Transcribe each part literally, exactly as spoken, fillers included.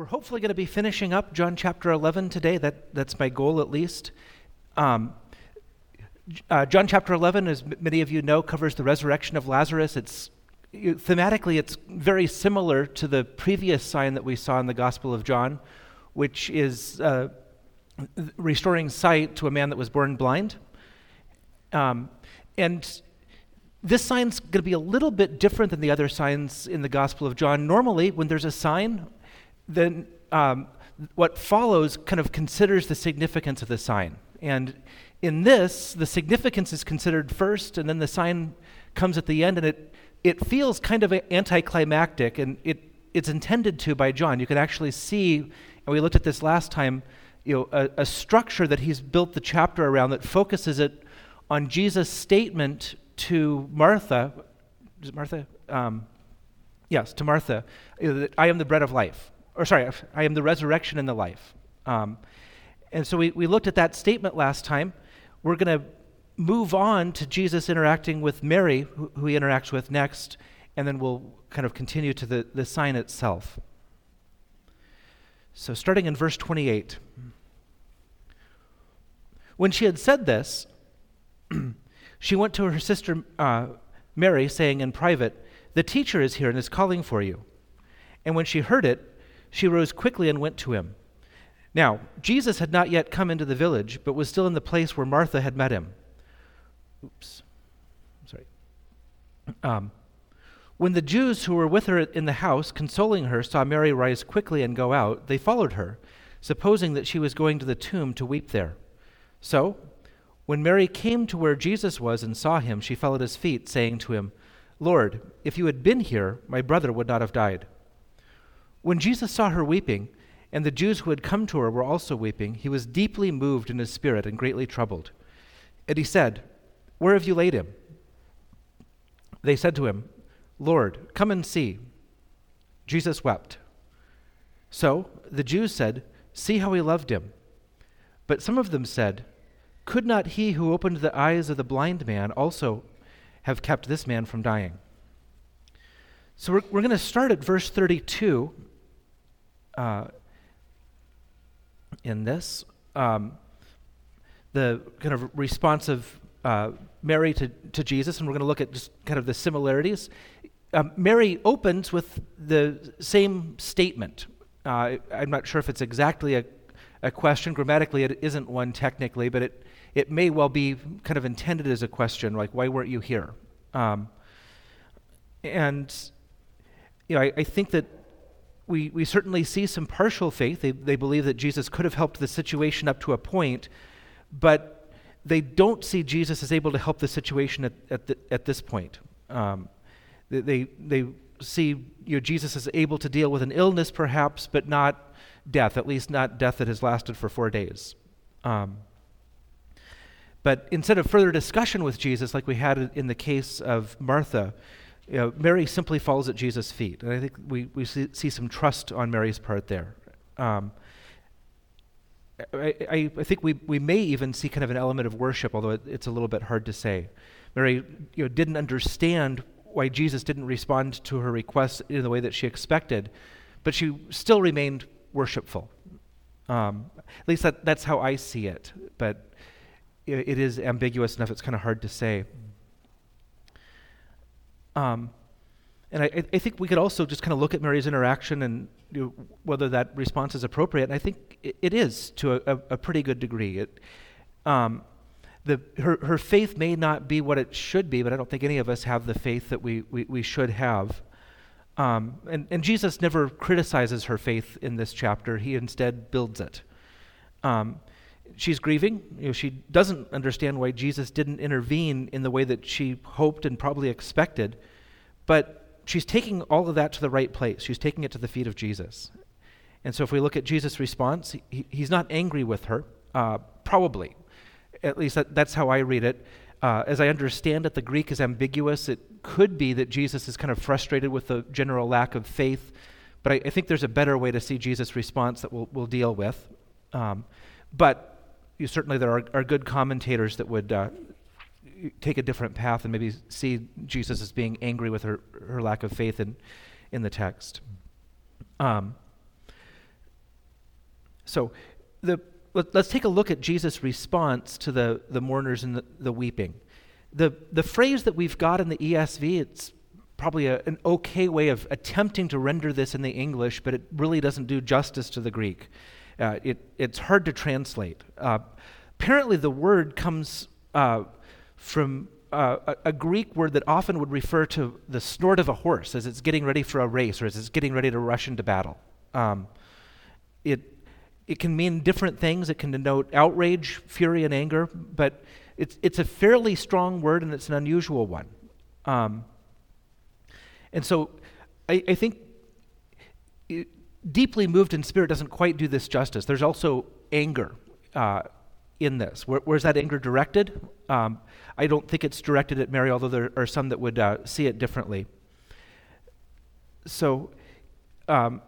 We're hopefully going to be finishing up John chapter eleven today. That, that's my goal, at least. Um, uh, John chapter eleven, as m- many of you know, covers the resurrection of Lazarus. It's thematically, it's very similar to the previous sign that we saw in the Gospel of John, which is uh, restoring sight to a man that was born blind. Um, and this sign's going to be a little bit different than the other signs in the Gospel of John. Normally, when there's a sign, then um, what follows kind of considers the significance of the sign. And in this, the significance is considered first, and then the sign comes at the end, and it it feels kind of anticlimactic, and it it's intended to by John. You can actually see, and we looked at this last time, you know, a, a structure that he's built the chapter around that focuses it on Jesus' statement to Martha. Is it Martha? Um, yes, to Martha, you know, that I am the bread of life. Or sorry, I am the resurrection and the life. Um, and so we, we looked at that statement last time. We're going to move on to Jesus interacting with Mary, who, who he interacts with next, and then we'll kind of continue to the, the sign itself. So starting in verse twenty-eight. When she had said this, she went to her sister uh, Mary, saying in private, "The teacher is here and is calling for you." And when she heard it, she rose quickly and went to him. Now, Jesus had not yet come into the village, but was still in the place where Martha had met him. Oops, sorry. Um, when the Jews who were with her in the house, consoling her, saw Mary rise quickly and go out, they followed her, supposing that she was going to the tomb to weep there. So, when Mary came to where Jesus was and saw him, she fell at his feet, saying to him, "Lord, if you had been here, my brother would not have died." When Jesus saw her weeping, and the Jews who had come to her were also weeping, he was deeply moved in his spirit and greatly troubled. And he said, "Where have you laid him?" They said to him, "Lord, come and see." Jesus wept. So the Jews said, "See how he loved him." But some of them said, "Could not he who opened the eyes of the blind man also have kept this man from dying?" So we're, we're going to start at verse thirty-two. Uh, in this, um, the kind of response of uh, Mary to, to Jesus, and we're going to look at just kind of the similarities. Um, Mary opens with the same statement. Uh, I'm not sure if it's exactly a, a question. Grammatically, it isn't one technically, but it, it may well be kind of intended as a question, like, why weren't you here? Um, and, you know, I, I think that We, we certainly see some partial faith. They, they believe that Jesus could have helped the situation up to a point, but they don't see Jesus as able to help the situation at at, the, at this point. Um, they they see you know, Jesus as able to deal with an illness perhaps, but not death, at least not death that has lasted for four days. Um, but instead of further discussion with Jesus like we had in the case of Martha, You know, Mary simply falls at Jesus' feet, and I think we, we see, see some trust on Mary's part there. Um, I, I, I think we, we may even see kind of an element of worship, although it, it's a little bit hard to say. Mary you know, didn't understand why Jesus didn't respond to her request in the way that she expected, but she still remained worshipful. Um, at least that, that's how I see it, but it, it is ambiguous enough, it's kind of hard to say. Um, and I, I think we could also just kind of look at Mary's interaction and you know, whether that response is appropriate. And I think it, it is to a, a pretty good degree. It, um, the her, her faith may not be what it should be, but I don't think any of us have the faith that we, we, we should have. Um, and, and Jesus never criticizes her faith in this chapter. He instead builds it. Um, She's grieving. You know, she doesn't understand why Jesus didn't intervene in the way that she hoped and probably expected, but she's taking all of that to the right place. She's taking it to the feet of Jesus. And so if we look at Jesus' response, he, he's not angry with her, uh, probably. At least that, that's how I read it. Uh, as I understand it, the Greek is ambiguous. It could be that Jesus is kind of frustrated with the general lack of faith, but I, I think there's a better way to see Jesus' response that we'll, we'll deal with. Um, but You certainly there are, are good commentators that would uh, take a different path and maybe see Jesus as being angry with her, her lack of faith in, in the text. Um, So the, let, let's take a look at Jesus' response to the, the mourners and the, the weeping. The, the phrase that we've got in the E S V, it's probably a, an okay way of attempting to render this in the English, but it really doesn't do justice to the Greek. Uh, it, it's hard to translate. Uh, apparently the word comes uh, from uh, a, a Greek word that often would refer to the snort of a horse as it's getting ready for a race or as it's getting ready to rush into battle. Um, it it can mean different things. It can denote outrage, fury, and anger, but it's it's a fairly strong word and it's an unusual one. Um, and so I, I think it, deeply moved in spirit doesn't quite do this justice. There's also anger uh, in this. Where, where's that anger directed? Um, I don't think it's directed at Mary, although there are some that would uh, see it differently. So um,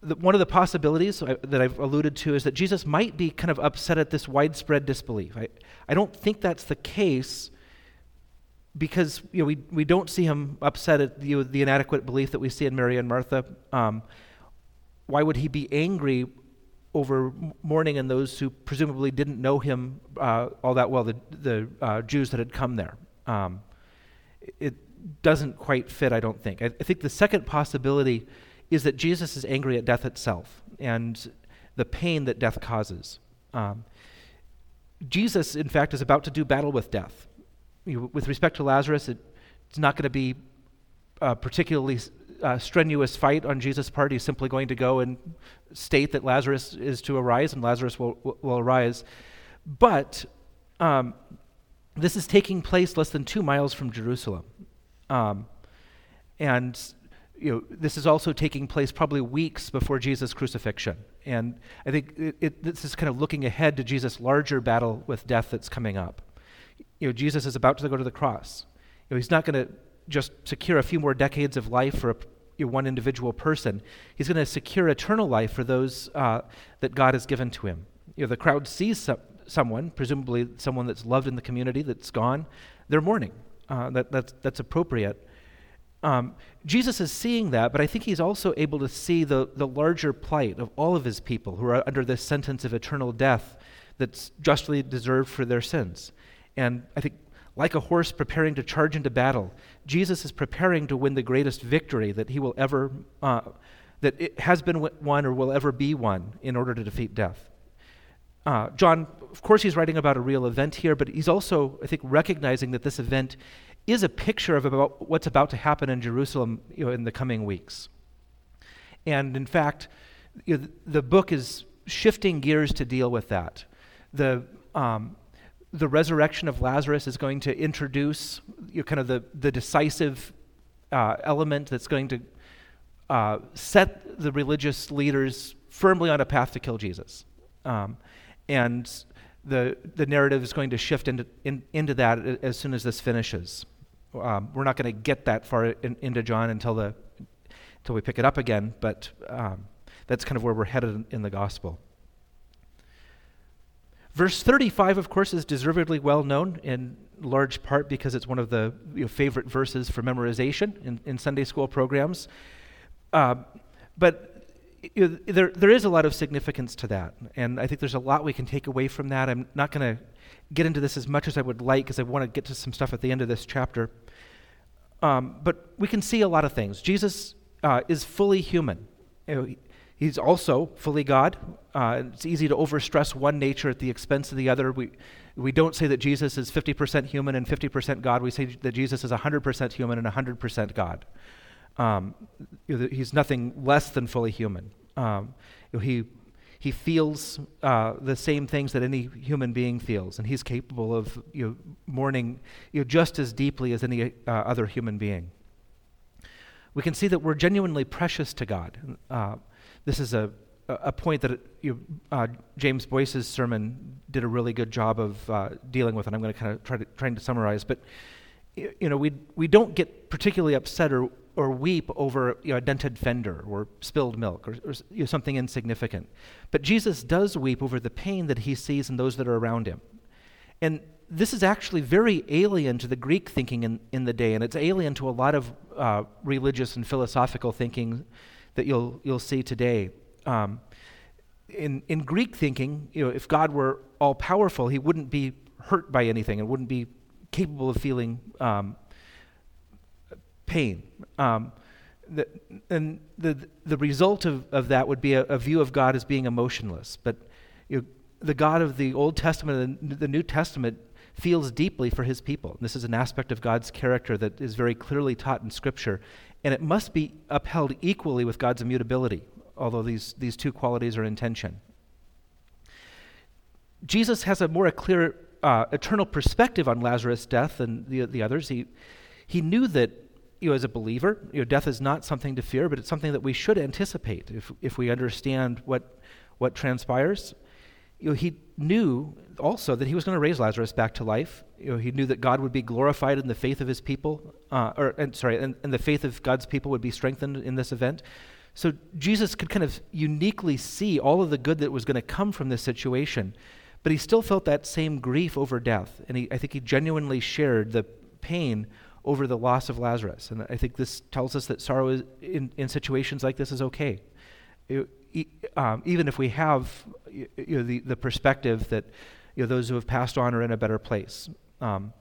the, one of the possibilities I, that I've alluded to is that Jesus might be kind of upset at this widespread disbelief. I, I don't think that's the case because you know we, we don't see him upset at the, the inadequate belief that we see in Mary and Martha. Um, Why would he be angry over mourning and those who presumably didn't know him uh, all that well, the, the uh, Jews that had come there? Um, it doesn't quite fit, I don't think. I, I think the second possibility is that Jesus is angry at death itself and the pain that death causes. Um, Jesus, in fact, is about to do battle with death. You know, with respect to Lazarus, it, it's not going to be uh, particularly... Uh, strenuous fight on Jesus' part. He's simply going to go and state that Lazarus is to arise, and Lazarus will will, will arise. But um, this is taking place less than two miles from Jerusalem, um, and you know this is also taking place probably weeks before Jesus' crucifixion. And I think it, it, this is kind of looking ahead to Jesus' larger battle with death that's coming up. You know, Jesus is about to go to the cross. You know, he's not going to just secure a few more decades of life for a, you know, one individual person. He's going to secure eternal life for those uh, that God has given to him. You know, the crowd sees so- someone, presumably someone that's loved in the community that's gone. They're mourning. Uh, that, that's, that's appropriate. Um, Jesus is seeing that, but I think he's also able to see the, the larger plight of all of his people who are under this sentence of eternal death that's justly deserved for their sins. And I think like a horse preparing to charge into battle, Jesus is preparing to win the greatest victory that he will ever, uh, that it has been won or will ever be won in order to defeat death. Uh, John, of course, he's writing about a real event here, but he's also, I think, recognizing that this event is a picture of about what's about to happen in Jerusalem, you know, in the coming weeks. And in fact, you know, the book is shifting gears to deal with that. The um, The resurrection of Lazarus is going to introduce you know, kind of the, the decisive uh, element that's going to uh, set the religious leaders firmly on a path to kill Jesus. Um, and the the narrative is going to shift into in, into that as soon as this finishes. Um, we're not going to get that far in, into John until the until we pick it up again, but um, that's kind of where we're headed in, in the gospel. Verse thirty-five, of course, is deservedly well known in large part because it's one of the you know, favorite verses for memorization in, in Sunday school programs. Uh, but you know, there there is a lot of significance to that, and I think there's a lot we can take away from that. I'm not going to get into this as much as I would like because I want to get to some stuff at the end of this chapter. Um, but we can see a lot of things. Jesus uh, is fully human. You know, He's also fully God. Uh, it's easy to overstress one nature at the expense of the other. We we don't say that Jesus is fifty percent human and fifty percent God. We say that Jesus is one hundred percent human and one hundred percent God. Um, he's nothing less than fully human. Um, he he feels uh, the same things that any human being feels, and he's capable of you know, mourning you know, just as deeply as any uh, other human being. We can see that we're genuinely precious to God. Uh, This is a a point that you, uh, James Boyce's sermon did a really good job of uh, dealing with, and I'm going to kind of try to trying to summarize. But you, you know, we we don't get particularly upset or, or weep over you know, a dented fender or spilled milk or, or you know, something insignificant. But Jesus does weep over the pain that he sees in those that are around him, and this is actually very alien to the Greek thinking in, in the day, and it's alien to a lot of uh, religious and philosophical thinking that you'll you'll see today. Um, in, in Greek thinking, you know, if God were all-powerful, he wouldn't be hurt by anything and wouldn't be capable of feeling um, pain. Um, the, and the the result of, of that would be a, a view of God as being emotionless. But you know, the God of the Old Testament and the New Testament feels deeply for his people. This is an aspect of God's character that is very clearly taught in Scripture, and it must be upheld equally with God's immutability, although these, these two qualities are in tension. Jesus has a more a clear uh, eternal perspective on Lazarus' death than the, the others. He he knew that, you know, as a believer, you know, death is not something to fear, but it's something that we should anticipate if if we understand what what transpires. You know, he knew also that he was going to raise Lazarus back to life. You know, he knew that God would be glorified in the faith of his people, uh, or and sorry, and, and the faith of God's people would be strengthened in this event. So Jesus could kind of uniquely see all of the good that was going to come from this situation, but he still felt that same grief over death, and he, I think he genuinely shared the pain over the loss of Lazarus. And I think this tells us that sorrow is, in, in situations like this is okay, it, it, um, even if we have you know, the, the perspective that you know, those who have passed on are in a better place. Um,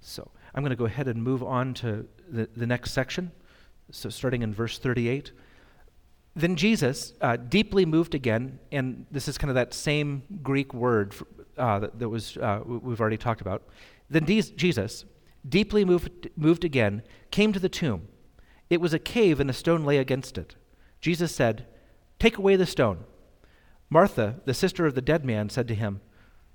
so I'm going to go ahead and move on to the, the next section, so starting in verse thirty-eight. Then Jesus, uh, deeply moved again, and this is kind of that same Greek word for, uh, that, that was uh, we've already talked about. Then de- Jesus, deeply moved, moved again, came to the tomb. It was a cave and a stone lay against it. Jesus said, "Take away the stone." Martha, the sister of the dead man, said to him,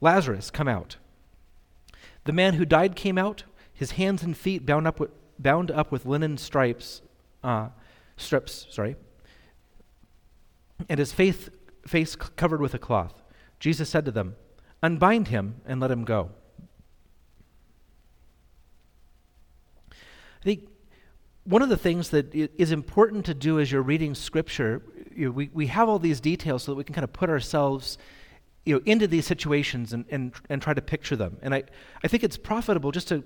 "Lazarus, come out." The man who died came out, his hands and feet bound up with, bound up with linen stripes, uh, strips, sorry, and his face, face covered with a cloth. Jesus said to them, "Unbind him and let him go." I think one of the things that is important to do as you're reading Scripture, you know, we, we have all these details so that we can kind of put ourselves, you know, into these situations and, and, and try to picture them. And I, I think it's profitable just to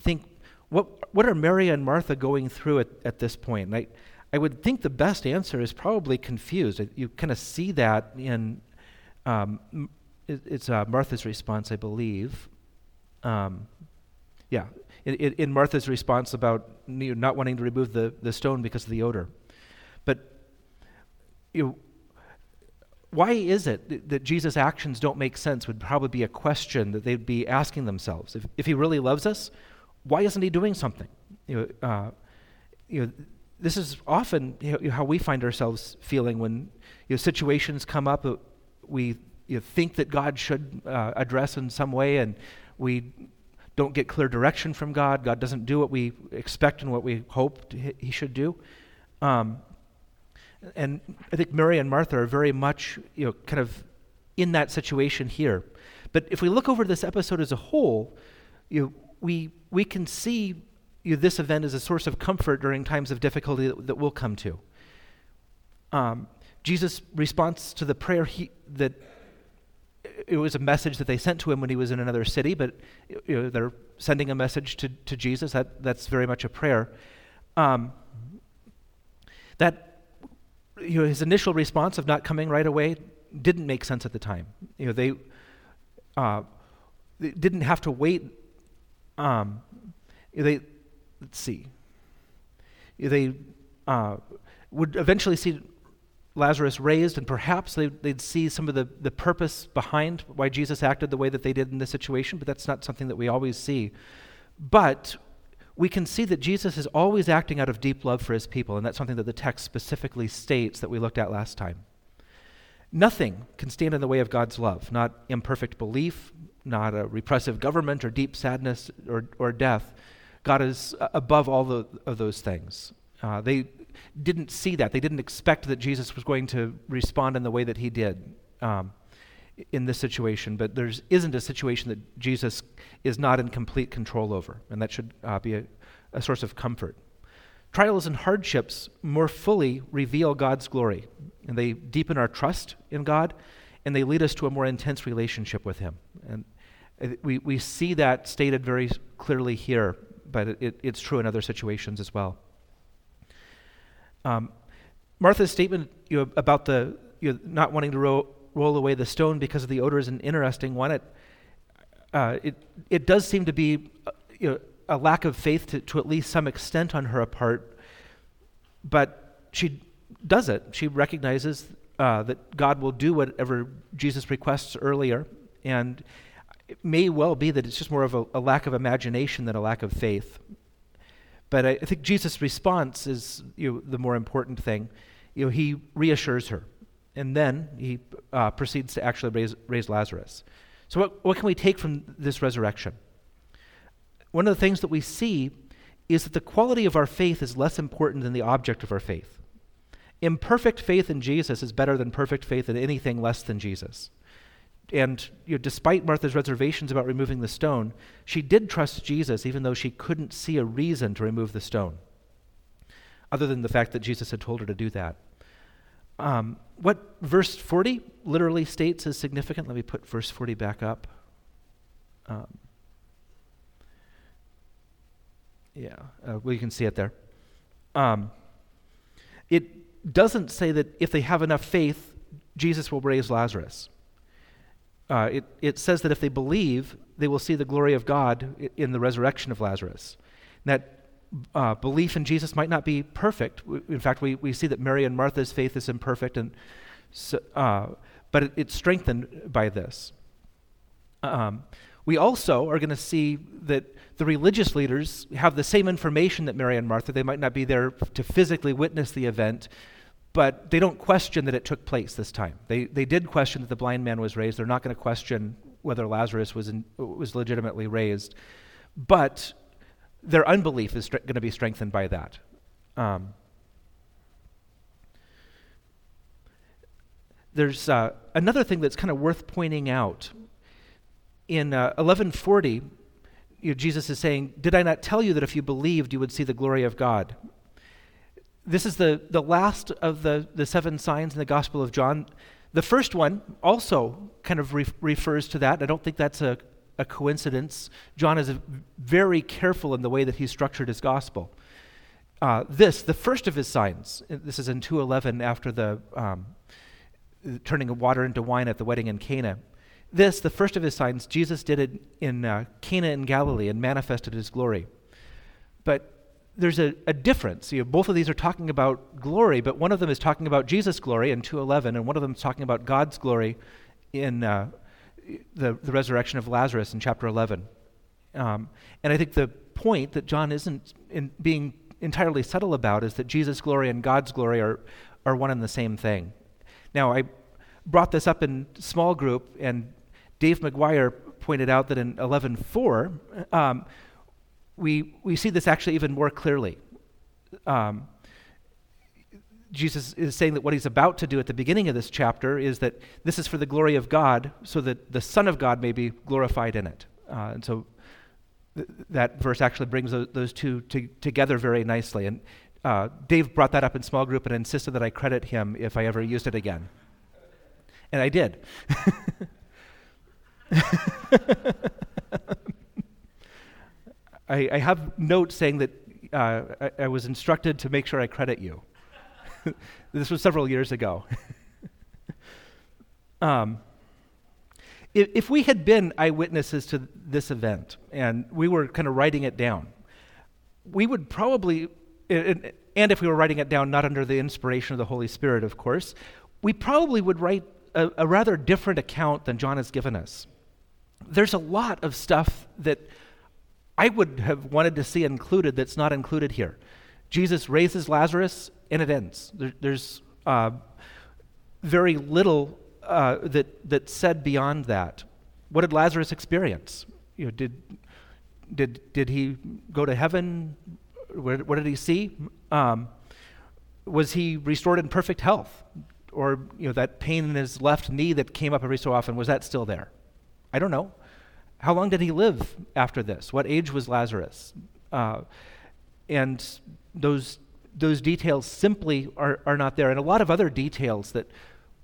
think, what what are Mary and Martha going through at, at this point? And I, I would think the best answer is probably confused. You kind of see that in um, it, it's uh, Martha's response, I believe. Um, yeah, in, in Martha's response about you know, not wanting to remove the, the stone because of the odor. But you know, why is it that, that Jesus' actions don't make sense would probably be a question that they'd be asking themselves. If, if he really loves us, why isn't he doing something? You know, uh, you know, this is often you know, how we find ourselves feeling when you know, situations come up. Uh, we you know, think that God should uh, address in some way, and we don't get clear direction from God. God doesn't do what we expect and what we hoped he should do. Um, and I think Mary and Martha are very much you know kind of in that situation here. But if we look over this episode as a whole, you know, we we can see you know, this event as a source of comfort during times of difficulty that, that we'll come to. Um, Jesus' response to the prayer he, that it was a message that they sent to him when he was in another city, but you know, they're sending a message to, to Jesus. That that's very much a prayer. Um, that you know, his initial response of not coming right away didn't make sense at the time. You know, they, uh, they didn't have to wait. Um, they, let's see, they uh, would eventually see Lazarus raised, and perhaps they, they'd see some of the, the purpose behind why Jesus acted the way that they did in this situation, but that's not something that we always see. But we can see that Jesus is always acting out of deep love for his people, and that's something that the text specifically states that we looked at last time. Nothing can stand in the way of God's love, not imperfect belief, not a repressive government or deep sadness or, or death. God is above all the, of those things. Uh, they didn't see that. They didn't expect that Jesus was going to respond in the way that he did um, in this situation. But there isn't a situation that Jesus is not in complete control over, and that should uh, be a, a source of comfort. Trials and hardships more fully reveal God's glory, and they deepen our trust in God, and they lead us to a more intense relationship with him. And we, we see that stated very clearly here, but it, it's true in other situations as well. Um, Martha's statement you know, about the you know, not wanting to ro- roll away the stone because of the odor is an interesting one. It uh, it, it does seem to be you know, a lack of faith to, to at least some extent on her part, but she does it. She recognizes uh, that God will do whatever Jesus requests earlier, and it may well be that it's just more of a, a lack of imagination than a lack of faith. But I, I think Jesus' response is you know, the more important thing. You know, he reassures her, and then he uh, proceeds to actually raise, raise Lazarus. So what, what can we take from this resurrection? One of the things that we see is that the quality of our faith is less important than the object of our faith. Imperfect faith in Jesus is better than perfect faith in anything less than Jesus. And you know, despite Martha's reservations about removing the stone, she did trust Jesus even though she couldn't see a reason to remove the stone, other than the fact that Jesus had told her to do that. Um, what verse forty literally states is significant. Let me put verse forty back up. Um, yeah, uh, well, you can see it there. Um, it doesn't say that if they have enough faith, Jesus will raise Lazarus. Uh, it, it says that if they believe, they will see the glory of God in the resurrection of Lazarus. And that uh, belief in Jesus might not be perfect. In fact, we, we see that Mary and Martha's faith is imperfect, and so, uh, but it, it's strengthened by this. Um, we also are going to see that the religious leaders have the same information that Mary and Martha. They might not be there to physically witness the event, but they don't question that it took place this time. They they did question that the blind man was raised. They're not going to question whether Lazarus was in, was legitimately raised. But their unbelief is stri- going to be strengthened by that. Um, there's uh, another thing that's kind of worth pointing out. In uh, eleven forty, you know, Jesus is saying, "Did I not tell you that if you believed, you would see the glory of God?" This is the, the last of the, the seven signs in the Gospel of John. The first one also kind of re- refers to that. I don't think that's a, a coincidence. John is a, very careful in the way that he structured his Gospel. Uh, this, the first of his signs, this is in two eleven after the um, turning of water into wine at the wedding in Cana. This, the first of his signs, Jesus did it in uh, Cana in Galilee and manifested his glory. But there's a, a difference. You know, both of these are talking about glory, but one of them is talking about Jesus' glory in two eleven, and one of them is talking about God's glory in uh, the, the resurrection of Lazarus in chapter eleven. Um, and I think the point that John isn't in being entirely subtle about is that Jesus' glory and God's glory are, are one and the same thing. Now, I brought this up in small group, and Dave McGuire pointed out that in eleven four, um, We we see this actually even more clearly. Um, Jesus is saying that what he's about to do at the beginning of this chapter is that this is for the glory of God, so that the Son of God may be glorified in it. Uh, and so th- that verse actually brings those, those two to, together very nicely. And uh, Dave brought that up in small group and insisted that I credit him if I ever used it again. And I did. I, I have notes saying that uh, I, I was instructed to make sure I credit you. This was several years ago. um, if, if we had been eyewitnesses to this event and we were kind of writing it down, we would probably, and, and if we were writing it down not under the inspiration of the Holy Spirit, of course, we probably would write a, a rather different account than John has given us. There's a lot of stuff that I would have wanted to see included that's not included here. Jesus raises Lazarus and it ends. There, there's uh, very little uh, that that's said beyond that. What did Lazarus experience? You know, did did did he go to heaven? Where, what did he see? Um, was he restored in perfect health? Or, you know, that pain in his left knee that came up every so often, was that still there? I don't know. How long did he live after this? What age was Lazarus? Uh, and those those details simply are, are not there. And a lot of other details that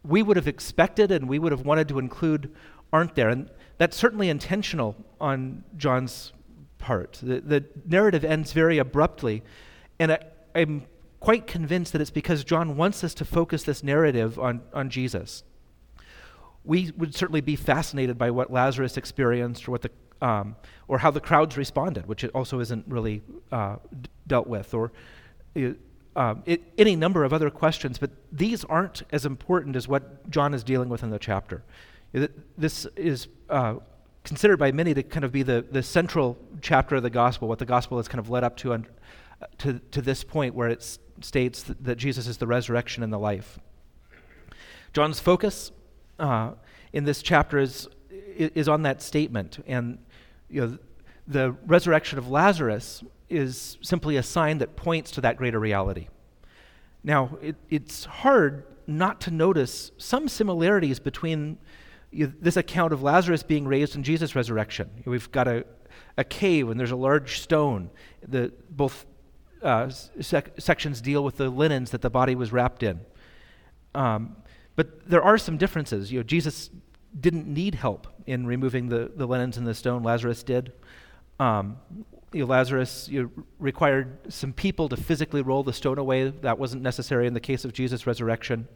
we would have expected and we would have wanted to include aren't there. And that's certainly intentional on John's part. The, the narrative ends very abruptly, and I, I'm quite convinced that it's because John wants us to focus this narrative on, on Jesus. We would certainly be fascinated by what Lazarus experienced, or what the um, or how the crowds responded, which it also isn't really uh, d- dealt with, or uh, um, it, any number of other questions. But these aren't as important as what John is dealing with in the chapter. This is uh, considered by many to kind of be the, the central chapter of the gospel, what the gospel has kind of led up to un- to, to this point, where it states that, that Jesus is the resurrection and the life. John's focus Uh, in this chapter is is on that statement, and you know the resurrection of Lazarus is simply a sign that points to that greater reality. Now, it, it's hard not to notice some similarities between you know, this account of Lazarus being raised and Jesus' resurrection. You know, we've got a a cave, and there's a large stone. The both uh, sec- sections deal with the linens that the body was wrapped in. Um, But there are some differences. You know, Jesus didn't need help in removing the, the linens and the stone. Lazarus did. Um, you know, Lazarus you know, required some people to physically roll the stone away. That wasn't necessary in the case of Jesus' resurrection.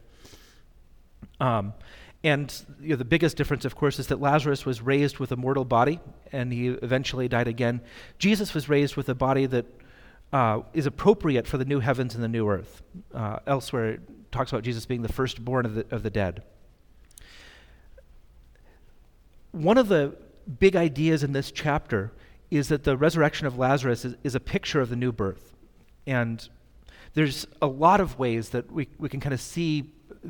Um, and you know, the biggest difference, of course, is that Lazarus was raised with a mortal body, and he eventually died again. Jesus was raised with a body that uh, is appropriate for the new heavens and the new earth. Uh, elsewhere, talks about Jesus being the firstborn of the, of the dead. One of the big ideas in this chapter is that the resurrection of Lazarus is, is a picture of the new birth. And there's a lot of ways that we, we can kind of see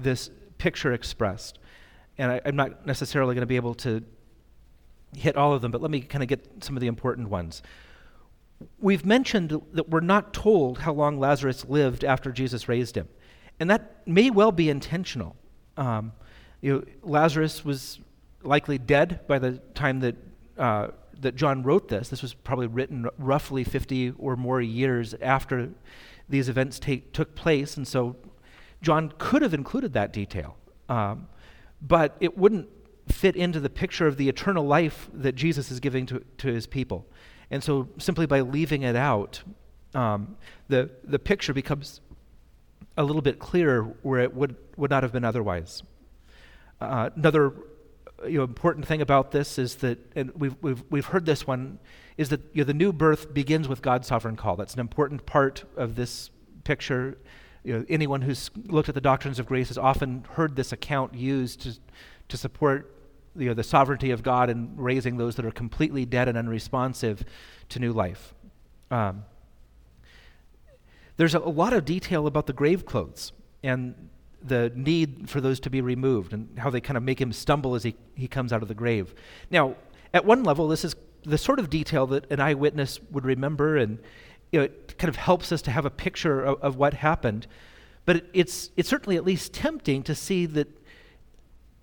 this picture expressed. And I, I'm not necessarily going to be able to hit all of them, but let me kind of get some of the important ones. We've mentioned that we're not told how long Lazarus lived after Jesus raised him. And that may well be intentional. Um, you know, Lazarus was likely dead by the time that uh, that John wrote this. This was probably written r- roughly fifty or more years after these events take, took place, and so John could have included that detail. Um, but it wouldn't fit into the picture of the eternal life that Jesus is giving to, to his people. And so simply by leaving it out, um, the the picture becomes a little bit clearer where it would, would not have been otherwise. Uh, another you know, important thing about this is that, and we've we've we've heard this one, is that you know, the new birth begins with God's sovereign call. That's an important part of this picture. You know, anyone who's looked at the doctrines of grace has often heard this account used to to support you know, the sovereignty of God in raising those that are completely dead and unresponsive to new life. Um, There's a lot of detail about the grave clothes and the need for those to be removed and how they kind of make him stumble as he, he comes out of the grave. Now, at one level, this is the sort of detail that an eyewitness would remember, and you know, it kind of helps us to have a picture of, of what happened. But it, it's it's certainly at least tempting to see that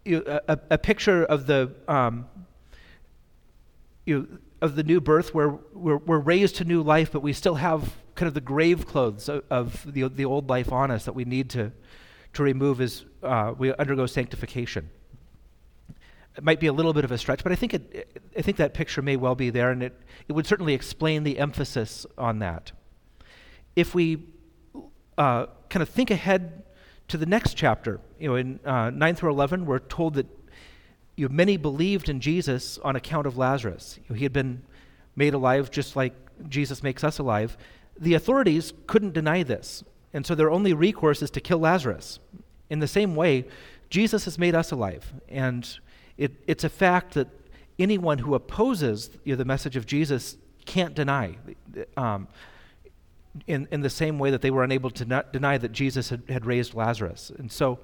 you know, a, a picture of the um, you know, of the new birth where we're, we're raised to new life, but we still have kind of the grave clothes of, of the the old life on us that we need to to remove as uh, we undergo sanctification. It might be a little bit of a stretch, but I think it, I think that picture may well be there, and it, it would certainly explain the emphasis on that. If we uh, kind of think ahead to the next chapter, you know, in uh, nine through eleven, we're told that you know, many believed in Jesus on account of Lazarus. You know, he had been made alive just like Jesus makes us alive. The authorities couldn't deny this, and so their only recourse is to kill Lazarus. In the same way, Jesus has made us alive, and it, it's a fact that anyone who opposes you know, the message of Jesus can't deny, um, in, in the same way that they were unable to not deny that Jesus had, had raised Lazarus. And so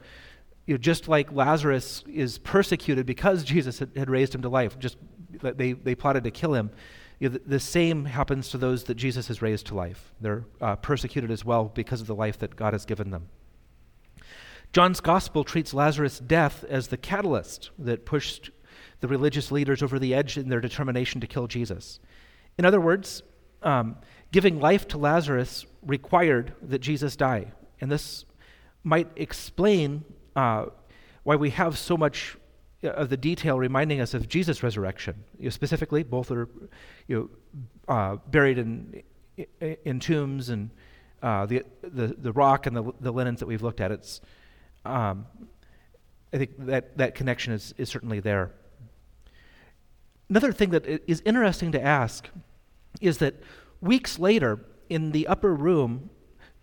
you know, just like Lazarus is persecuted because Jesus had, had raised him to life, just they, they plotted to kill him, you know, the, the same happens to those that Jesus has raised to life. They're uh, persecuted as well because of the life that God has given them. John's gospel treats Lazarus' death as the catalyst that pushed the religious leaders over the edge in their determination to kill Jesus. In other words, um, giving life to Lazarus required that Jesus die. And this might explain uh, why we have so much of the detail reminding us of Jesus' resurrection. You know, specifically, both are you know, uh, buried in in tombs, and uh, the, the the rock and the, the linens that we've looked at. It's um, I think that that connection is is certainly there. Another thing that is interesting to ask is that weeks later, in the upper room,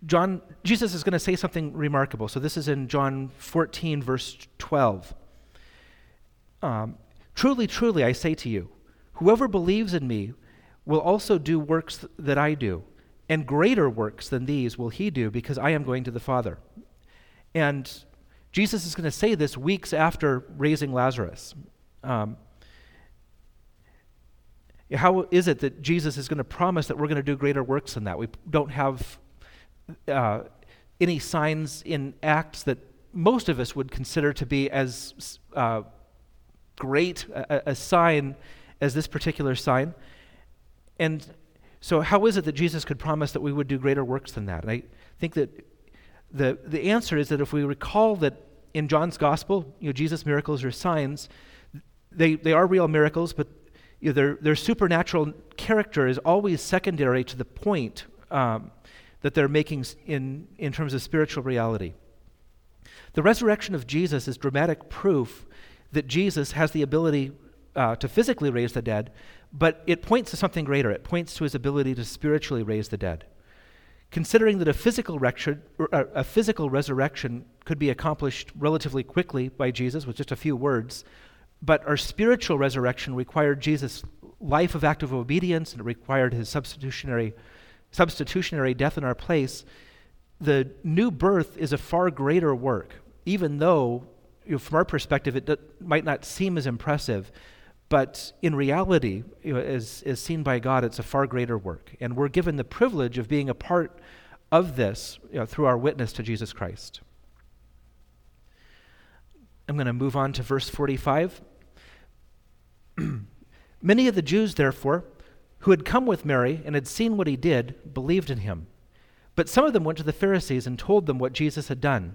John Jesus is going to say something remarkable. So this is in John fourteen, verse twelve. Um, truly, truly, I say to you, whoever believes in me will also do works th- that I do, and greater works than these will he do, because I am going to the Father. And Jesus is going to say this weeks after raising Lazarus. Um, how is it that Jesus is going to promise that we're going to do greater works than that? We don't have uh, any signs in Acts that most of us would consider to be as uh, great a, a sign as this particular sign. And so how is it that Jesus could promise that we would do greater works than that? And I think that the the answer is that if we recall that in John's gospel, you know, Jesus' miracles are signs. They they are real miracles, but you know, their their supernatural character is always secondary to the point um, that they're making in in terms of spiritual reality. The resurrection of Jesus is dramatic proof that Jesus has the ability uh, to physically raise the dead, but it points to something greater. It points to his ability to spiritually raise the dead. Considering that a physical, record, a physical resurrection could be accomplished relatively quickly by Jesus with just a few words, but our spiritual resurrection required Jesus' life of active obedience, and it required his substitutionary, substitutionary death in our place, the new birth is a far greater work, even though you know, from our perspective, it d- might not seem as impressive, but in reality, you know, as, as seen by God, it's a far greater work. And we're given the privilege of being a part of this you know, through our witness to Jesus Christ. I'm going to move on to verse forty-five. Many of the Jews, therefore, who had come with Mary and had seen what he did, believed in him. But some of them went to the Pharisees and told them what Jesus had done.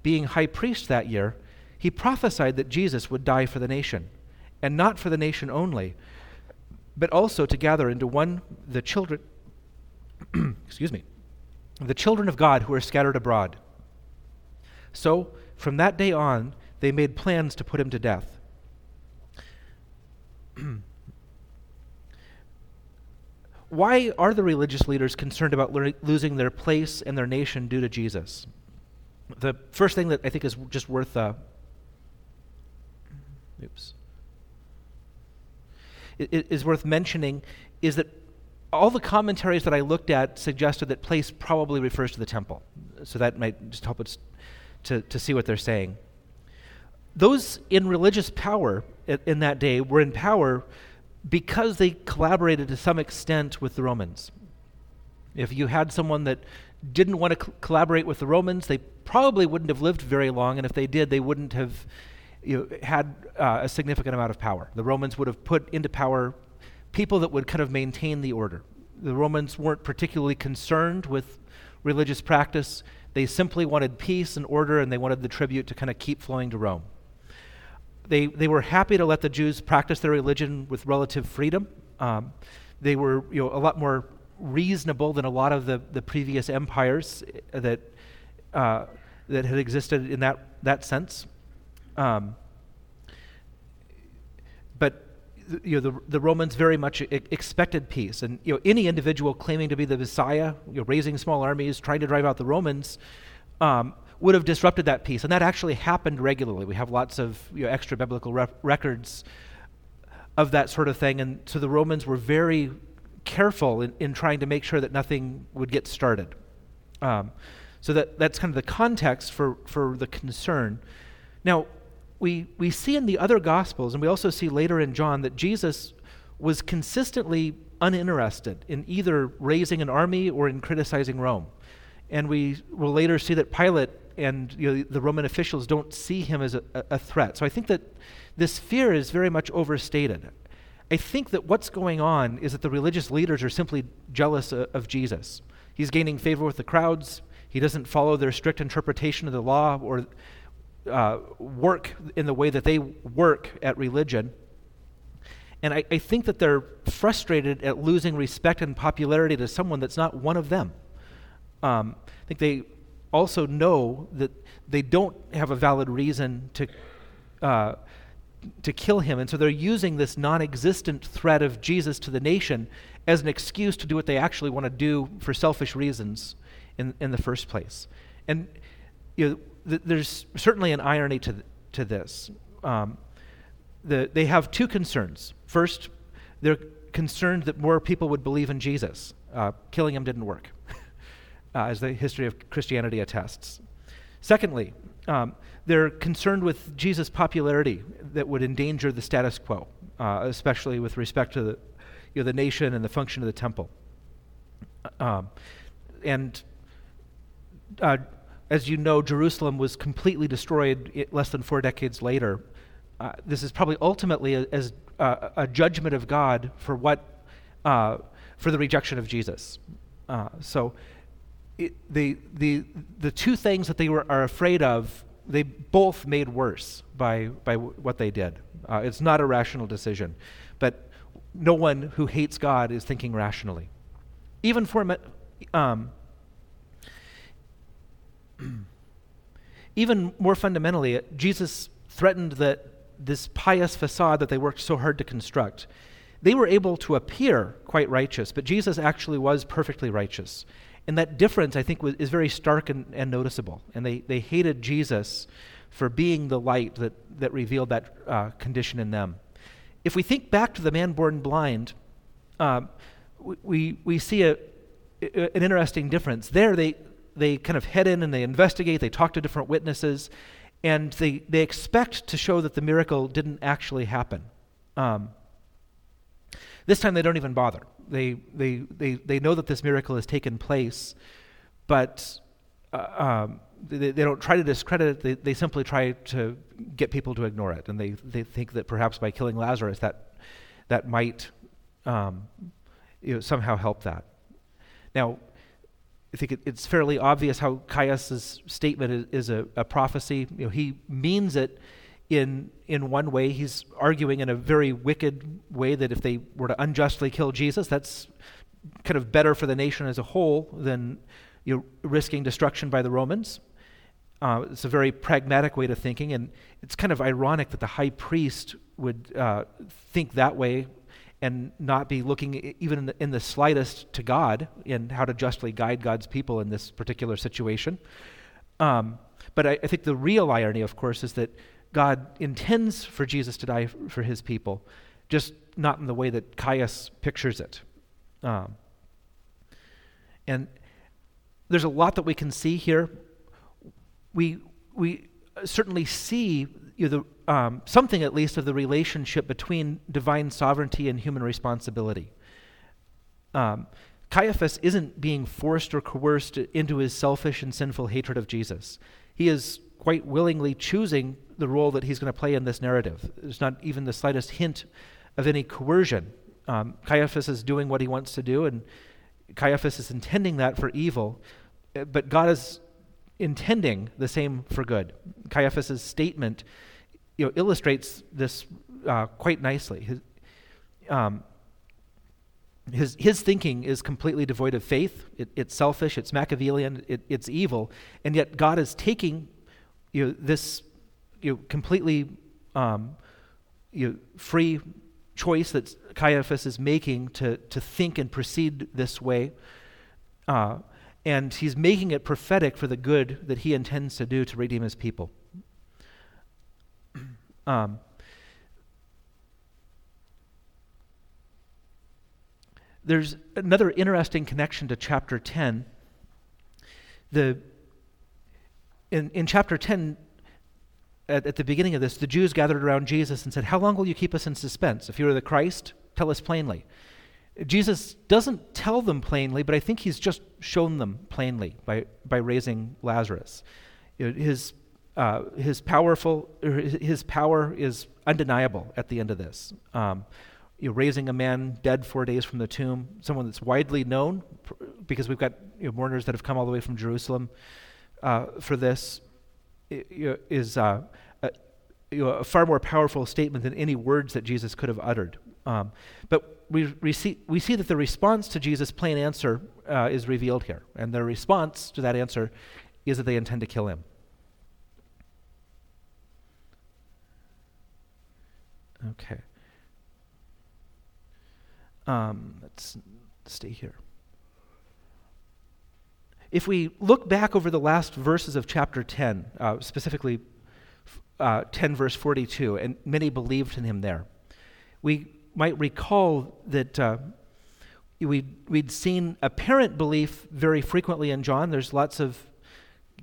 being high priest that year, he prophesied that Jesus would die for the nation, and not for the nation only, but also to gather into one the children, excuse me, the children of God who are scattered abroad. So from that day on, they made plans to put him to death. Why are the religious leaders concerned about lo- losing their place and their nation due to Jesus? The first thing that I think is just worth, uh, oops, is worth mentioning is that all the commentaries that I looked at suggested that place probably refers to the temple, so that might just help us to, to see what they're saying. Those in religious power in that day were in power because they collaborated to some extent with the Romans. If you had someone that didn't want to co- collaborate with the Romans, they probably wouldn't have lived very long, and if they did, they wouldn't have you know, had uh, a significant amount of power. The Romans would have put into power people that would kind of maintain the order. The Romans weren't particularly concerned with religious practice. They simply wanted peace and order, and they wanted the tribute to kind of keep flowing to Rome. They they were happy to let the Jews practice their religion with relative freedom. Um, they were you know a lot more reasonable than a lot of the, the previous empires that uh, that had existed in that that sense. Um, but you know, the, the Romans very much expected peace. And, you know, any individual claiming to be the Messiah, you know, raising small armies, trying to drive out the Romans, um, would have disrupted that peace. And that actually happened regularly. We have lots of, you know, extra biblical ref- records of that sort of thing. And so the Romans were very careful in, in trying to make sure that nothing would get started. Um, so that, that's kind of the context for, for the concern. Now, we we see in the other Gospels, and we also see later in John, that Jesus was consistently uninterested in either raising an army or in criticizing Rome. And we will later see that Pilate and, you know, the Roman officials don't see him as a, a threat. So I think that this fear is very much overstated. I think that what's going on is that the religious leaders are simply jealous of, of Jesus. He's gaining favor with the crowds. He doesn't follow their strict interpretation of the law or uh, work in the way that they work at religion. And I, I think that they're frustrated at losing respect and popularity to someone that's not one of them. Um, I think they also know that they don't have a valid reason to uh, to kill him, and so they're using this non-existent threat of Jesus to the nation as an excuse to do what they actually want to do for selfish reasons in in the first place. And, you know, th- there's certainly an irony to th- to this. Um, the, they have two concerns. First, they're concerned that more people would believe in Jesus. Uh, killing him didn't work. Uh, as the history of Christianity attests. Secondly, um, they're concerned with Jesus' popularity that would endanger the status quo, uh, especially with respect to the, you know, the nation and the function of the temple. Um, and uh, as you know, Jerusalem was completely destroyed less than four decades later. Uh, this is probably ultimately a, as uh, a judgment of God for what uh, for the rejection of Jesus. Uh, so. It, the the the two things that they were are afraid of, they both made worse by by w- what they did. Uh, it's not a rational decision, but no one who hates God is thinking rationally. Even for um, even more fundamentally, Jesus threatened that this pious facade that they worked so hard to construct. They were able to appear quite righteous, but Jesus actually was perfectly righteous. And that difference, I think, was, is very stark and, and noticeable. And they, they hated Jesus for being the light that, that revealed that uh, condition in them. If we think back to the man born blind, um, we we see a, a, an interesting difference. There, they they kind of head in and they investigate, they talk to different witnesses, and they, they expect to show that the miracle didn't actually happen. Um, this time they don't even bother. They they they they know that this miracle has taken place, but uh, um, they, they don't try to discredit it. They, they simply try to get people to ignore it, and they, they think that perhaps by killing Lazarus that that might um, you know, somehow help that. Now, I think it, it's fairly obvious how Caiaphas' statement is, is a, a prophecy. You know, he means it. In in one way, he's arguing in a very wicked way that if they were to unjustly kill Jesus, that's kind of better for the nation as a whole than, you know, risking destruction by the Romans. Uh, it's a very pragmatic way to thinking, and it's kind of ironic that the high priest would uh, think that way and not be looking even in the, in the slightest to God in how to justly guide God's people in this particular situation. Um, but I, I think the real irony, of course, is that God intends for Jesus to die for his people, just not in the way that Caiaphas pictures it. Um, and there's a lot that we can see here. We we certainly see you know, the, um, something, at least, of the relationship between divine sovereignty and human responsibility. Um, Caiaphas isn't being forced or coerced into his selfish and sinful hatred of Jesus. He is quite willingly choosing the role that he's going to play in this narrative. There's not even the slightest hint of any coercion. Um, Caiaphas is doing what he wants to do, and Caiaphas is intending that for evil, but God is intending the same for good. Caiaphas's statement, you know, illustrates this uh, quite nicely. His, um, his his thinking is completely devoid of faith. It, it's selfish. It's Machiavellian. It, it's evil, and yet God is taking you know, this. You know, completely um, you know, free choice that Caiaphas is making to, to think and proceed this way. Uh, and he's making it prophetic for the good that he intends to do to redeem his people. Um, there's another interesting connection to chapter ten. The in, in chapter ten, at, at the beginning of this, the Jews gathered around Jesus and said, "How long will you keep us in suspense? If you are the Christ, tell us plainly." Jesus doesn't tell them plainly, but I think he's just shown them plainly by, by raising Lazarus. His uh, his powerful his power is undeniable at the end of this. Um, you know, raising a man dead four days from the tomb, someone that's widely known, because we've got you know, mourners that have come all the way from Jerusalem uh, for this, is uh, a, you know, a far more powerful statement than any words that Jesus could have uttered. Um, but we, we, see, we see that the response to Jesus' plain answer uh, is revealed here. And their response to that answer is that they intend to kill him. Okay. Um, let's stay here. If we look back over the last verses of chapter ten, uh, specifically uh, ten verse forty-two, and many believed in him there, we might recall that uh, we'd, we'd seen apparent belief very frequently in John. There's lots of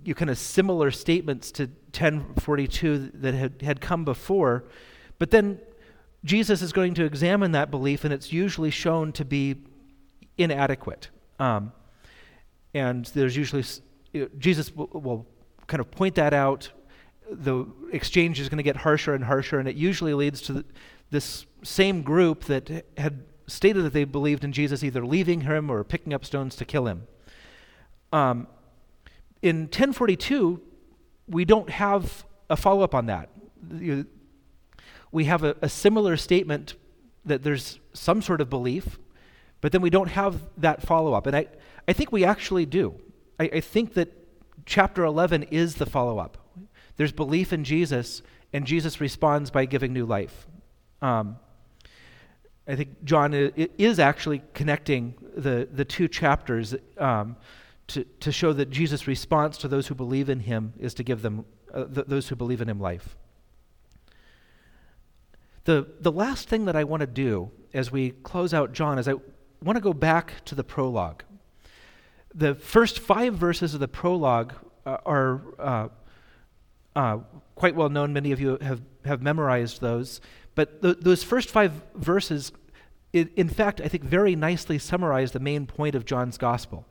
you kind of similar statements to ten forty-two that had, had come before, but then Jesus is going to examine that belief, and it's usually shown to be inadequate. Um, And there's usually, you know, Jesus will, will kind of point that out. The exchange is going to get harsher and harsher, and it usually leads to the, this same group that had stated that they believed in Jesus either leaving him or picking up stones to kill him. Um, in ten forty-two, we don't have a follow-up on that. You, we have a, a similar statement that there's some sort of belief, but then we don't have that follow-up. And I... I think we actually do. I, I think that chapter eleven is the follow-up. There's belief in Jesus, and Jesus responds by giving new life. Um, I think John is actually connecting the, the two chapters um, to, to show that Jesus' response to those who believe in him is to give them, uh, th- those who believe in him, life. The, the last thing that I want to do as we close out John is I want to go back to the prologue. The first five verses of the prologue uh, are uh, uh, quite well known. Many of you have, have memorized those. But th- those first five verses, it, in fact, I think very nicely summarize the main point of John's gospel.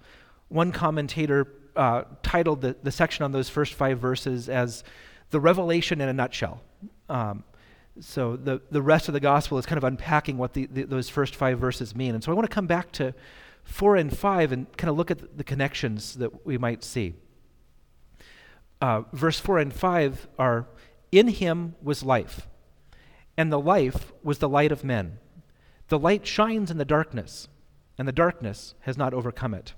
One commentator uh, titled the, the section on those first five verses as "The Revelation in a Nutshell." Um, so the, the rest of the gospel is kind of unpacking what the, the, those first five verses mean. And so I want to come back to four and five and kind of look at the connections that we might see. Uh, verse four and five are, "In him was life, and the life was the light of men. The light shines in the darkness, and the darkness has not overcome it."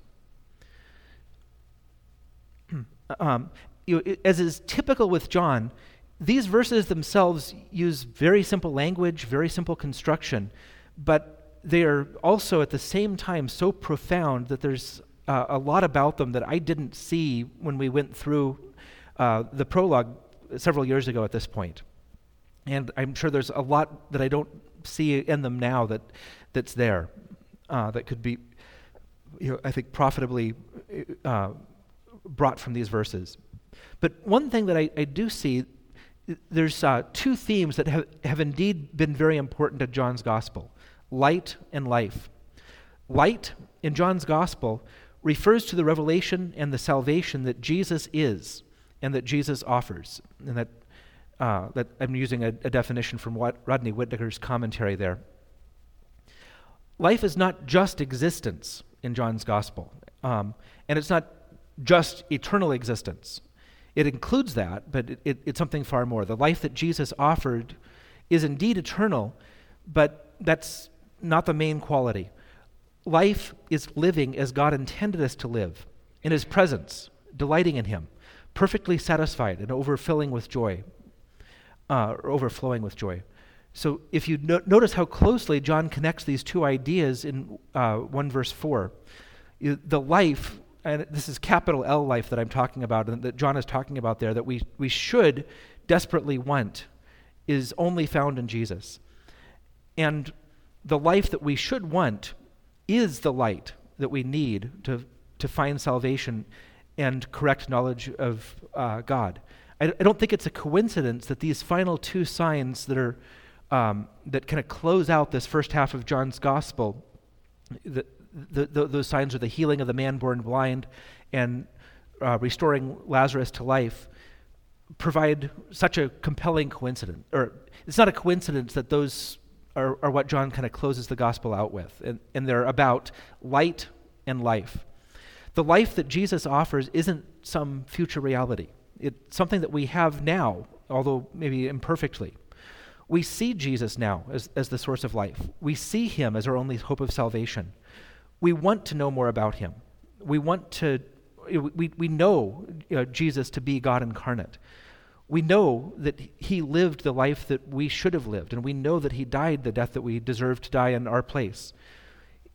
um, you know, as is typical with John, these verses themselves use very simple language, very simple construction, but they are also at the same time so profound that there's uh, a lot about them that I didn't see when we went through uh, the prologue several years ago at this point. And I'm sure there's a lot that I don't see in them now that that's there, uh, that could be, you know, I think, profitably uh, brought from these verses. But one thing that I, I do see, there's uh, two themes that have, have indeed been very important to John's gospel: light and life. Light in John's gospel refers to the revelation and the salvation that Jesus is and that Jesus offers. And that uh, that I'm using a, a definition from what Rodney Whitaker's commentary there. Life is not just existence in John's gospel, um, and it's not just eternal existence. It includes that, but it, it, it's something far more. The life that Jesus offered is indeed eternal, but that's not the main quality. Life is living as God intended us to live, in his presence, delighting in him, perfectly satisfied and overfilling with joy, uh, or overflowing with joy. So if you no- notice how closely John connects these two ideas in uh, one verse four. The life, and this is capital L life that I'm talking about, and that John is talking about there, that we, we should desperately want, is only found in Jesus. And the life that we should want is the light that we need to to find salvation and correct knowledge of uh, God. I, I don't think it's a coincidence that these final two signs that are um, that kind of close out this first half of John's gospel, the, the, the, those signs are the healing of the man born blind and uh, restoring Lazarus to life, provide such a compelling coincidence. Or it's not a coincidence that those are, are what John kind of closes the gospel out with, and, and they're about light and life. The life that Jesus offers isn't some future reality. It's something that we have now, although maybe imperfectly. We see Jesus now as, as the source of life. We see him as our only hope of salvation. We want to know more about him. We want to We we know you know, Jesus to be God incarnate. We know that he lived the life that we should have lived, and we know that he died the death that we deserved to die in our place.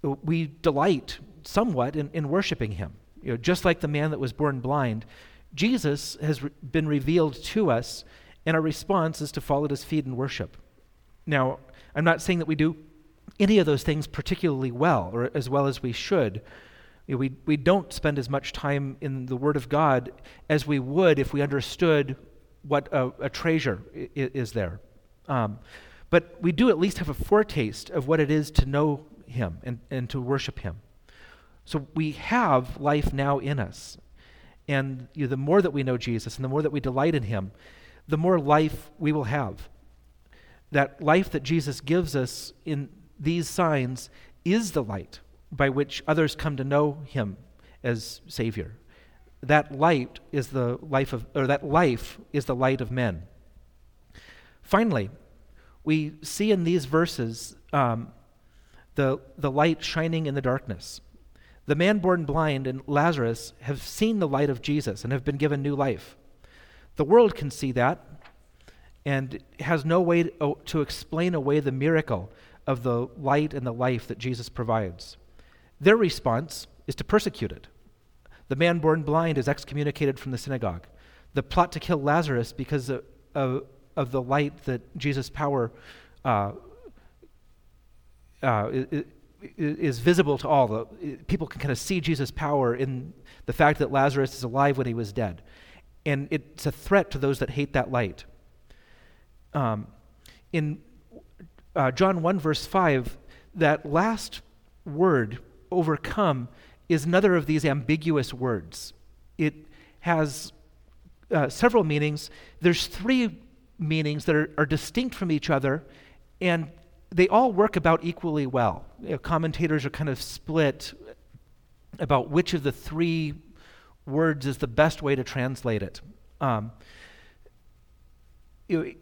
We delight somewhat in, in worshiping him. You know, just like the man that was born blind, Jesus has re- been revealed to us, and our response is to fall at his feet and worship. Now, I'm not saying that we do any of those things particularly well, or as well as we should. We we don't spend as much time in the Word of God as we would if we understood what a, a treasure I- is there. Um, but we do at least have a foretaste of what it is to know him and, and to worship him. So we have life now in us. And you know, the more that we know Jesus and the more that we delight in him, the more life we will have. That life that Jesus gives us in these signs is the light by which others come to know him as Savior. That light is the life of, or that life is the light of men. Finally, we see in these verses um, the the light shining in the darkness. The man born blind and Lazarus have seen the light of Jesus and have been given new life. The world can see that and has no way to, to explain away the miracle of the light and the life that Jesus provides. Their response is to persecute it. The man born blind is excommunicated from the synagogue. The plot to kill Lazarus because of, of, of the light that Jesus' power uh, uh, is, is visible to all. The, people can kind of see Jesus' power in the fact that Lazarus is alive when he was dead. And it's a threat to those that hate that light. Um, in uh, John one verse five, that last word, overcome, is another of these ambiguous words. It has uh, several meanings. There's three meanings that are, are distinct from each other, and they all work about equally well. You know, commentators are kind of split about which of the three words is the best way to translate it. Um,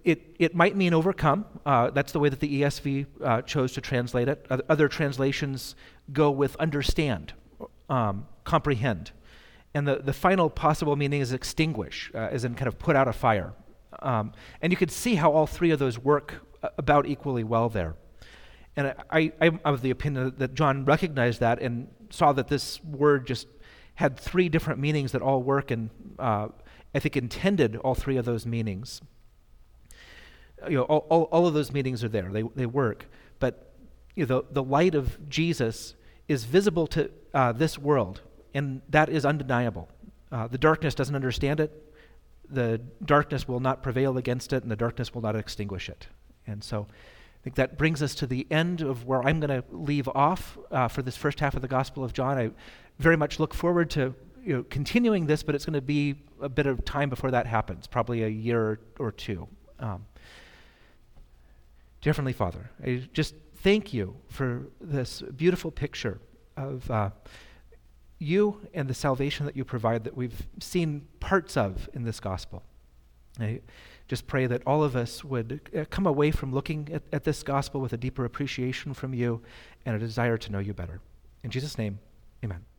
It, it might mean overcome. Uh, that's the way that the E S V uh, chose to translate it. Other translations go with understand, um, comprehend. And the, the final possible meaning is extinguish, uh, as in kind of put out a fire. Um, and you can see how all three of those work about equally well there. And I, I, I'm of the opinion that John recognized that and saw that this word just had three different meanings that all work and uh, I think intended all three of those meanings. You know, all, all, all of those meanings are there. They they work, but you know, the the light of Jesus is visible to uh, this world, and that is undeniable. Uh, the darkness doesn't understand it. The darkness will not prevail against it, and the darkness will not extinguish it. And so, I think that brings us to the end of where I'm going to leave off uh, for this first half of the Gospel of John. I very much look forward to you know, continuing this, but it's going to be a bit of time before that happens, probably a year or two. Um, Dear Heavenly Father, I just thank you for this beautiful picture of uh, you and the salvation that you provide that we've seen parts of in this gospel. I just pray that all of us would uh, come away from looking at, at this gospel with a deeper appreciation from you and a desire to know you better. In Jesus' name, amen.